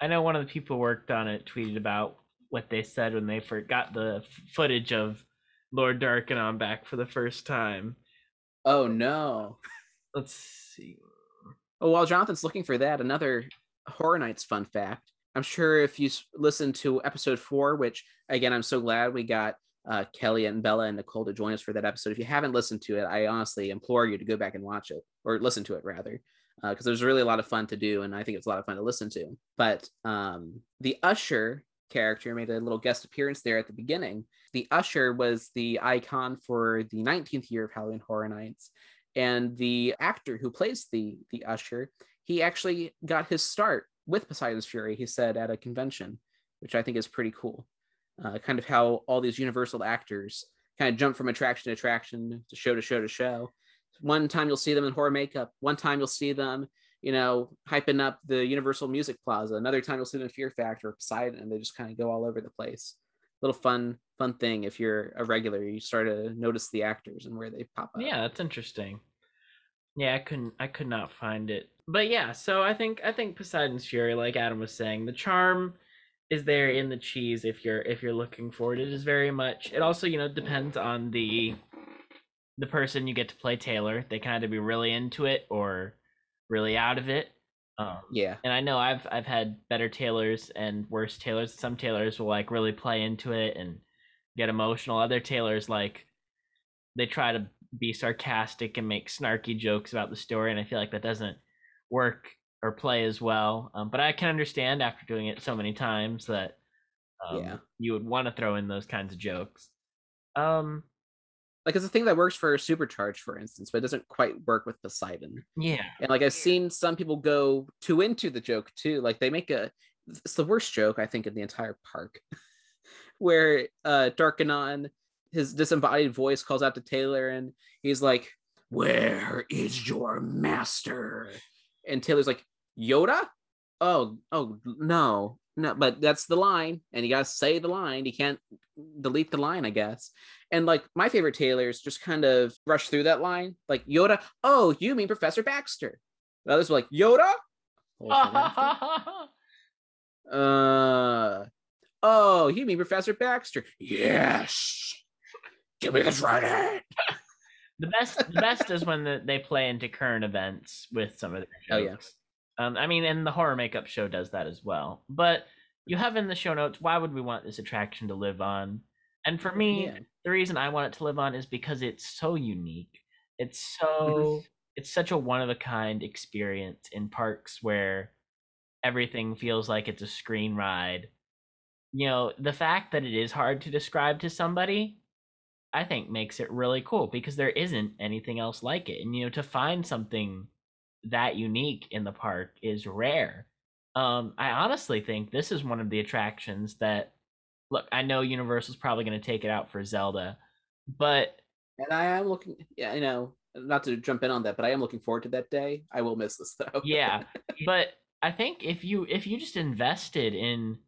I know one of the people who worked on it tweeted about what they said when they got the footage of Lord Darkenon back for the first time. Oh, no. Let's see. Oh, while Jonathan's looking for that, another Horror Nights fun fact. I'm sure if you listen to episode four, which, again, I'm so glad we got uh, Kelly and Bella and Nicole to join us for that episode. If you haven't listened to it, I honestly implore you to go back and watch it, or listen to it, rather. Because uh, there's really a lot of fun to do, and I think it's a lot of fun to listen to. But um, the Usher character made a little guest appearance there at the beginning. The Usher was the icon for the nineteenth year of Halloween Horror Nights. And the actor who plays the the Usher, he actually got his start with Poseidon's Fury, he said, at a convention, which I think is pretty cool. Uh, kind of how all these Universal actors kind of jump from attraction to attraction, to show to show to show. One time you'll see them in horror makeup. One time you'll see them, you know, hyping up the Universal Music Plaza. Another time you'll see them in Fear Factor or Poseidon, and they just kind of go all over the place. Little fun, fun thing. If you're a regular, you start to notice the actors and where they pop up. Yeah, that's interesting. Yeah, I couldn't, I could not find it. But yeah, so I think, I think Poseidon's Fury, like Adam was saying, the charm is there in the cheese if you're, if you're looking for it. It is very much. It also, you know, depends on the. the person you get to play Taylor. They can either be really into it or really out of it. Um, yeah. And I know I've I've had better Taylors and worse Taylors. Some Taylors will like really play into it and get emotional. Other Taylors, like, they try to be sarcastic and make snarky jokes about the story, and I feel like that doesn't work or play as well. Um, but I can understand after doing it so many times that um, yeah. you would want to throw in those kinds of jokes. Um. Like, it's a thing that works for Supercharged, for instance, but it doesn't quite work with Poseidon. Yeah. And, like, I've seen some people go too into the joke, too. Like, they make a... It's the worst joke, I think, in the entire park. Where uh, Darkenon, his disembodied voice, calls out to Taylor, and he's like, "Where is your master?" And Taylor's like, "Yoda? Oh, oh, no. No, but that's the line, and you gotta say the line. You can't delete the line, I guess." And like my favorite tailors just kind of rush through that line, like, "Yoda? Oh, you mean Professor Baxter?" The others were like, "Yoda? uh, oh, you mean Professor Baxter? Yes, give me this right hand." The best, the best is when the, they play into current events with some of their jokes. Oh, yeah. Um, I mean, and the horror makeup show does that as well. But you have in the show notes, why would we want this attraction to live on? And for me, yeah. the reason I want it to live on is because it's so unique. It's so it's such a one-of-a-kind experience in parks where everything feels like it's a screen ride. You know, the fact that it is hard to describe to somebody, I think makes it really cool because there isn't anything else like it. And, you know, to find something that unique in the park is rare. Um, I honestly think this is one of the attractions that, look, I know Universal's probably going to take it out for Zelda, but... And I am looking, yeah, you know, not to jump in on that, but I am looking forward to that day. I will miss this, though. Yeah, but I think if you if you just invested in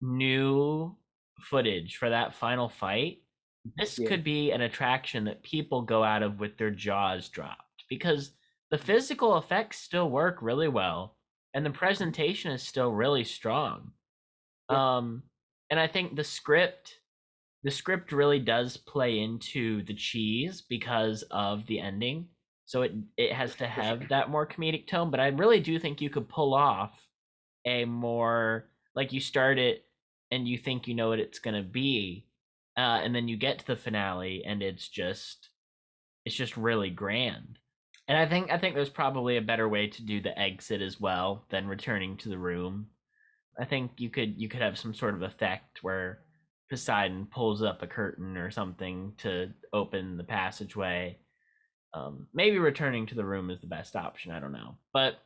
new footage for that final fight, this yeah. could be an attraction that people go out of with their jaws dropped, because the physical effects still work really well and the presentation is still really strong. Yeah. Um, and I think the script, the script really does play into the cheese because of the ending. So it, it has to have that more comedic tone, but I really do think you could pull off a more, like, you start it and you think you know what it's going to be. Uh, and then you get to the finale and it's just, it's just really grand. And I think, I think there's probably a better way to do the exit as well than returning to the room. I think you could, you could have some sort of effect where Poseidon pulls up a curtain or something to open the passageway. Um, maybe returning to the room is the best option. I don't know. But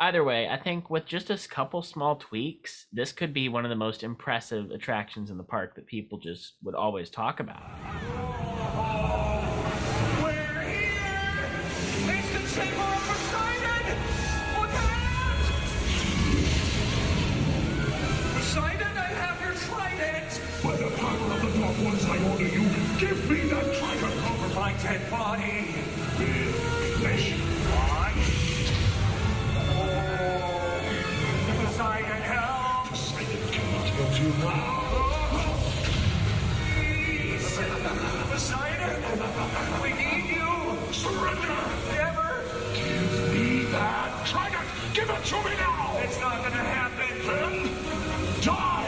either way, I think with just a couple small tweaks, this could be one of the most impressive attractions in the park that people just would always talk about. We're here! It's the Chamber of Poseidon! Look out! Poseidon, I have your trident! By the power of the dark ones, I order you, give me that trident! My dead body with flesh on. Oh, the Poseidon help. Poseidon cannot help you now. Oh, please. Poseidon, we need you. Surrender. Never. Give me that trident. Give it to me now. It's not going to happen. Then die.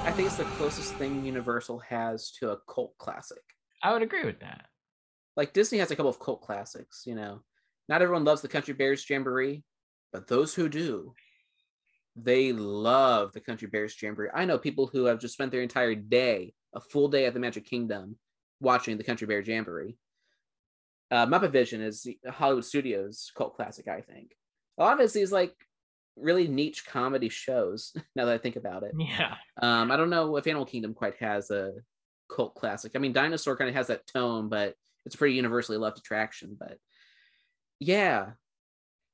I think it's the closest thing Universal has to a cult classic. I would agree with that. Like, Disney has a couple of cult classics, you know. Not everyone loves the Country Bears Jamboree, but those who do, they love the Country Bears Jamboree. I know people who have just spent their entire day, a full day at the Magic Kingdom, watching the Country Bear Jamboree. Uh, Muppet Vision is Hollywood Studios' cult classic, I think. A lot of it's these, like, really niche comedy shows, now that I think about it. Yeah. Um, I don't know if Animal Kingdom quite has a cult classic. I mean, Dinosaur kind of has that tone, but it's a pretty universally loved attraction. But yeah,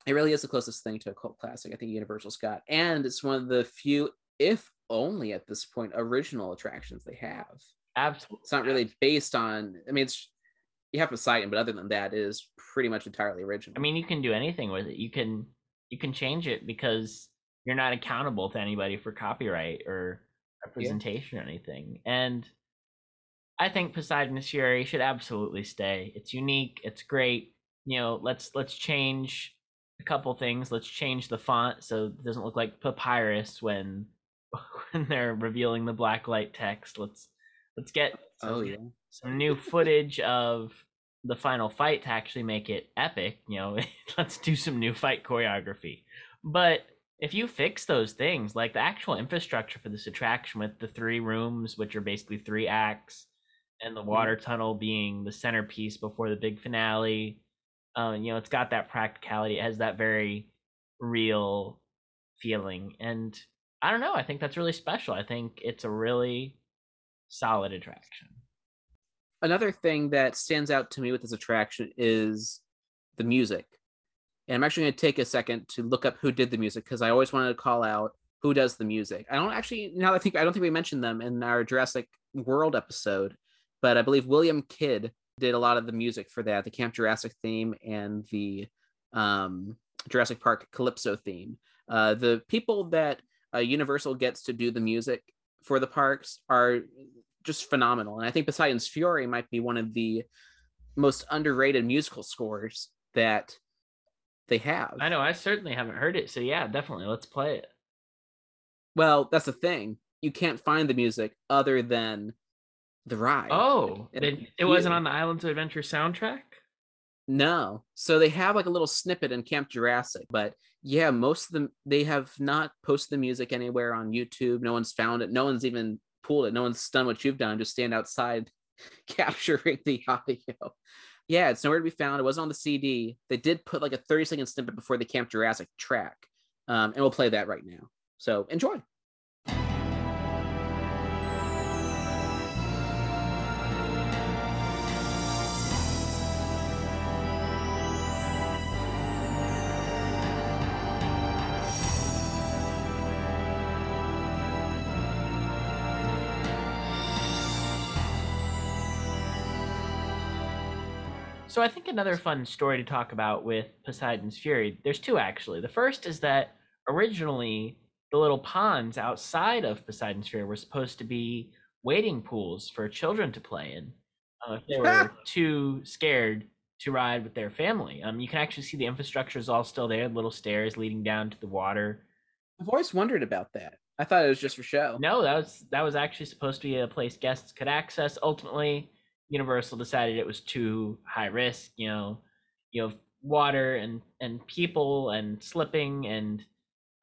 it really is the closest thing to a cult classic I think Universal's got. And it's one of the few, if only at this point, original attractions they have. Absolutely. It's not really based on, I mean, it's, you have Poseidon, but other than that, it is pretty much entirely original. I mean, you can do anything with it. You can... You can change it because you're not accountable to anybody for copyright or representation yeah. or anything. And I think Poseidon's Fury should absolutely stay. It's unique. It's great. You know, let's let's change a couple things. Let's change the font so it doesn't look like papyrus when when they're revealing the black light text. Let's let's get oh, some, yeah. some new footage of the final fight to actually make it epic. You know, let's do some new fight choreography. But if you fix those things, like the actual infrastructure for this attraction with the three rooms, which are basically three acts, and the water mm-hmm. tunnel being the centerpiece before the big finale, um, you know, it's got that practicality. It has that very real feeling. And I don't know, I think that's really special. I think it's a really solid attraction. Another thing that stands out to me with this attraction is the music. And I'm actually going to take a second to look up who did the music, because I always wanted to call out who does the music. I don't actually, now that I think, I don't think we mentioned them in our Jurassic World episode, but I believe William Kidd did a lot of the music for that, the Camp Jurassic theme and the um, Jurassic Park Calypso theme. Uh, the people that uh, Universal gets to do the music for the parks are just phenomenal. And I think Poseidon's Fury might be one of the most underrated musical scores that they have. I know, I certainly haven't heard it. So yeah, definitely, let's play it. Well, that's the thing. You can't find the music other than the ride. Oh, and it, it wasn't on the Islands of Adventure soundtrack? No. So they have like a little snippet in Camp Jurassic, but yeah, most of them, they have not posted the music anywhere on YouTube. No one's found it. No one's even pulled it. No one's done what you've done. Just stand outside capturing the audio. Yeah, it's nowhere to be found. It wasn't on the C D. They did put like a thirty second snippet before the Camp Jurassic track. Um, and we'll play that right now. So enjoy. So I think another fun story to talk about with Poseidon's Fury, there's two actually. The first is that originally the little ponds outside of Poseidon's Fury were supposed to be wading pools for children to play in uh, if they were too scared to ride with their family. Um, you can actually see the infrastructure is all still there, little stairs leading down to the water. I've always wondered about that. I thought it was just for show. No, that was that was actually supposed to be a place guests could access. Ultimately, Universal decided it was too high risk. You know, you have water and and people and slipping and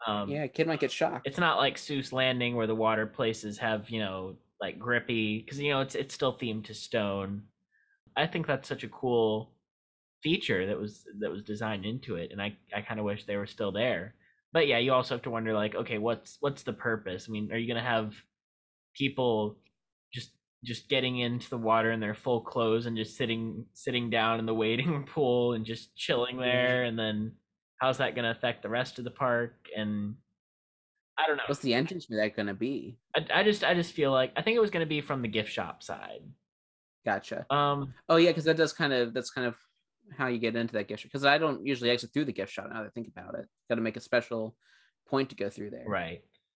um, yeah, a kid might get shocked. It's not like Seuss Landing where the water places have, you know, like grippy, because you know it's it's still themed to stone. I think that's such a cool feature that was that was designed into it, and I I kind of wish they were still there. But yeah, you also have to wonder, like, okay, what's what's the purpose? I mean, are you gonna have people just just getting into the water in their full clothes and just sitting sitting down in the wading pool and just chilling there? And then how's that gonna affect the rest of the park? And I don't know. What's the entrance for that gonna be? I, I just I just feel like I think it was gonna be from the gift shop side. Gotcha. Um. Oh yeah, because that does kind of that's kind of. how you get into that gift shop, because I don't usually exit through the gift shop now that I think about it. Got to make a special point to go through there, right?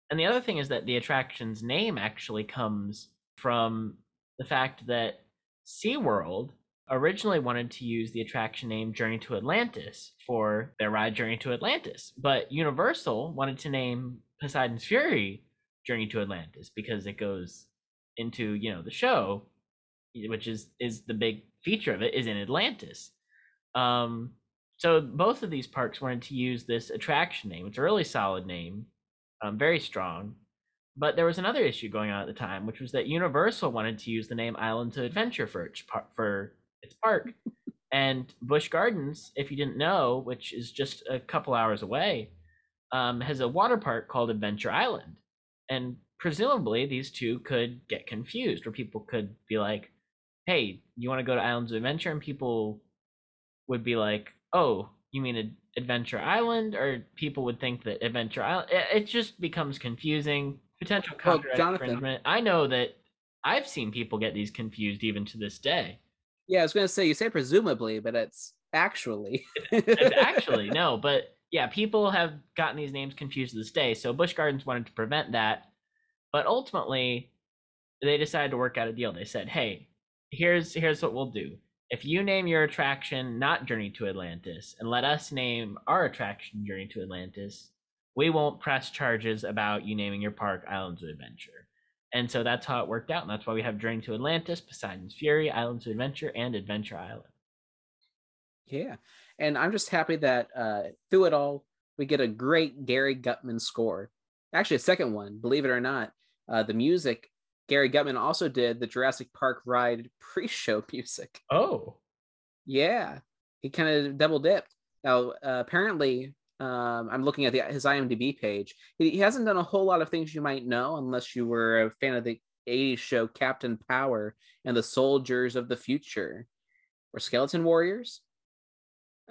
And the other thing is that the attraction's name actually comes from the fact that SeaWorld originally wanted to use the attraction name Journey to Atlantis for their ride Journey to Atlantis, but Universal wanted to name Poseidon's Fury Journey to Atlantis because it goes into, you know, the show, which is is the big feature of it is in Atlantis. Um, so both of these parks wanted to use this attraction name. It's a really solid name, um, very strong. But there was another issue going on at the time, which was that Universal wanted to use the name Islands of Adventure for its, par- for its park. And Busch Gardens, if you didn't know, which is just a couple hours away, um, has a water park called Adventure Island. And presumably these two could get confused, or people could be like, hey, you want to go to Islands of Adventure? And people would be like, oh, you mean Adventure Island? Or people would think that Adventure Island, it just becomes confusing, potential copyright well, infringement. I know that I've seen people get these confused even to this day. Yeah, I was going to say, you say presumably, but it's actually. It's actually, no, but yeah, people have gotten these names confused to this day. So Busch Gardens wanted to prevent that, but ultimately they decided to work out a deal. They said, hey, here's here's what we'll do. If you name your attraction not Journey to Atlantis and let us name our attraction Journey to Atlantis, we won't press charges about you naming your park Islands of Adventure. And so that's how it worked out. And that's why we have Journey to Atlantis, Poseidon's Fury, Islands of Adventure, and Adventure Island. Yeah. And I'm just happy that uh, through it all, we get a great Gary Gutman score. Actually, a second one, believe it or not. Uh, the music, Gary Gutman also did the Jurassic Park ride pre-show music. Oh. Yeah. He kind of double dipped. Now, uh, apparently, um, I'm looking at the, his IMDb page. He, he hasn't done a whole lot of things you might know unless you were a fan of the eighties show Captain Power and the Soldiers of the Future or Skeleton Warriors.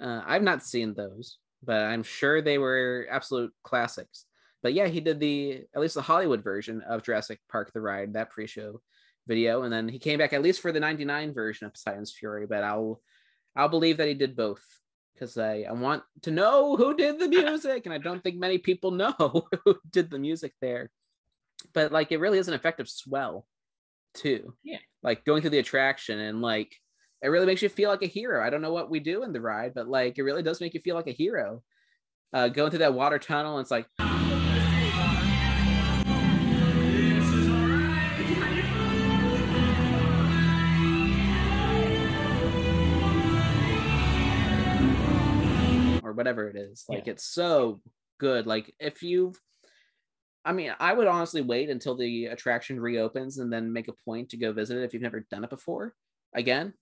Uh, I've not seen those, but I'm sure they were absolute classics. But yeah, he did the, at least the Hollywood version of Jurassic Park the Ride, that pre-show video. And then he came back at least for the ninety-nine version of Poseidon's Fury. But I'll I'll believe that he did both, because I, I want to know who did the music. And I don't think many people know who did the music there. But like, it really is an effective swell, too. Yeah. Like going through the attraction and like, it really makes you feel like a hero. I don't know what we do in the ride, but like, it really does make you feel like a hero. Uh, going through that water tunnel, it's like... whatever it is, like yeah. It's so good. Like if you've I mean I would honestly wait until the attraction reopens and then make a point to go visit it if you've never done it before. Again,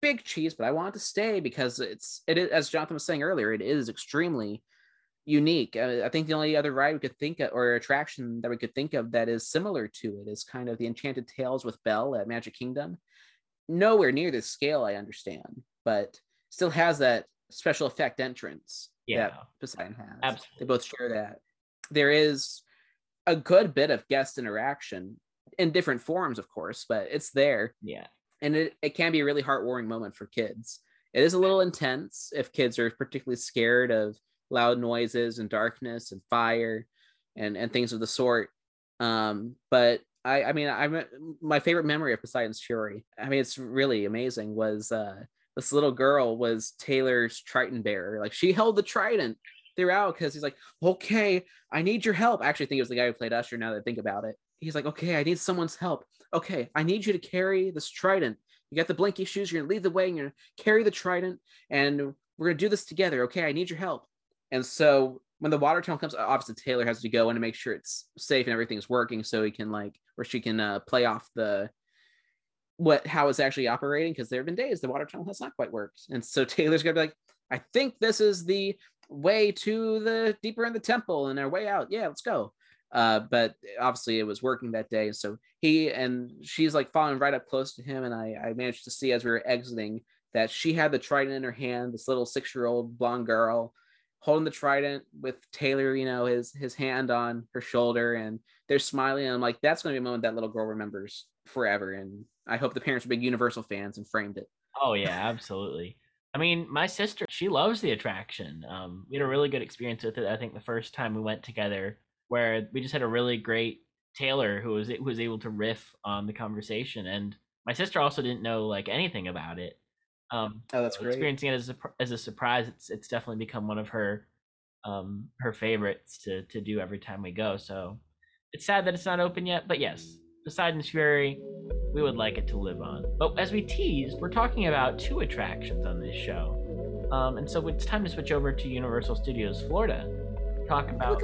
big cheese, but I want to stay because it's it is, as Jonathan was saying earlier, it is extremely unique. I, I think the only other ride we could think of or attraction that we could think of that is similar to it is kind of the Enchanted Tales with Belle at Magic Kingdom. Nowhere near this scale, I understand, but still has that special effect entrance yeah. that Poseidon has. Absolutely. They both share that. There is a good bit of guest interaction in different forms, of course, but it's there. Yeah. And it, it can be a really heartwarming moment for kids. It is a little intense if kids are particularly scared of loud noises and darkness and fire and, and things of the sort. Um, but I, I mean, I my favorite memory of Poseidon's Fury, I mean, it's really amazing, was uh, this little girl was Taylor's trident bearer. Like, she held the trident throughout because he's like, okay, I need your help. I actually think it was the guy who played Usher, now that I think about it. He's like, okay, I need someone's help. Okay, I need you to carry this trident. You got the blinky shoes, you're gonna lead the way, and you're gonna carry the trident, and we're gonna do this together. Okay, I need your help. And so when the water tunnel comes, obviously Taylor has to go in to make sure it's safe and everything's working, so he can like, or she can uh, play off the what how it's actually operating, because there have been days the water tunnel has not quite worked. And so Taylor's gonna be like, I think this is the way to the deeper in the temple and our way out. Yeah, let's go. Uh, but obviously it was working that day. So he and she's like falling right up close to him. And I, I managed to see as we were exiting that she had the trident in her hand, this little six-year-old blonde girl holding the trident with Taylor, you know, his, his hand on her shoulder, and they're smiling. And I'm like, that's going to be a moment that little girl remembers forever. And I hope the parents are big Universal fans and framed it. Oh yeah, absolutely. I mean, my sister, she loves the attraction. Um, we had a really good experience with it. I think the first time we went together, where we just had a really great Taylor who was who was able to riff on the conversation, and my sister also didn't know like anything about it. Um, oh, that's so great! Experiencing it as a as a surprise, it's it's definitely become one of her um, her favorites to to do every time we go. So it's sad that it's not open yet, but yes, Poseidon's Fury, we would like it to live on. But as we teased, we're talking about two attractions on this show, um, and so it's time to switch over to Universal Studios Florida, talk about.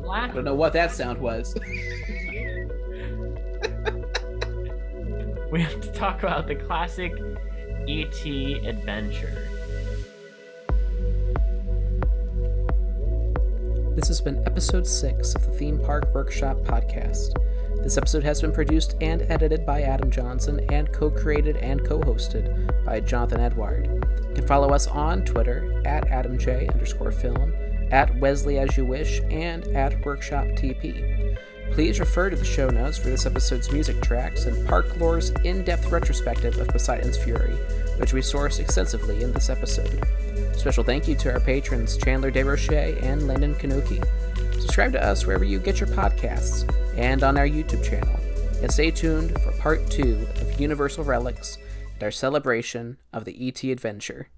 I don't know what that sound was. We have to talk about the classic E T Adventure. This has been episode six of the Theme Park Workshop podcast. This episode has been produced and edited by Adam Johnson and co-created and co-hosted by Jonathan Edward. You can follow us on Twitter at AdamJ underscore film, at Wesley As You Wish, and at Workshop T P. Please refer to the show notes for this episode's music tracks and Park Lore's in-depth retrospective of Poseidon's Fury, which we source extensively in this episode. Special thank you to our patrons Chandler DeRoche and Landon Kanuki. Subscribe to us wherever you get your podcasts and on our YouTube channel. And stay tuned for part two of Universal Relics and our celebration of the E T Adventure.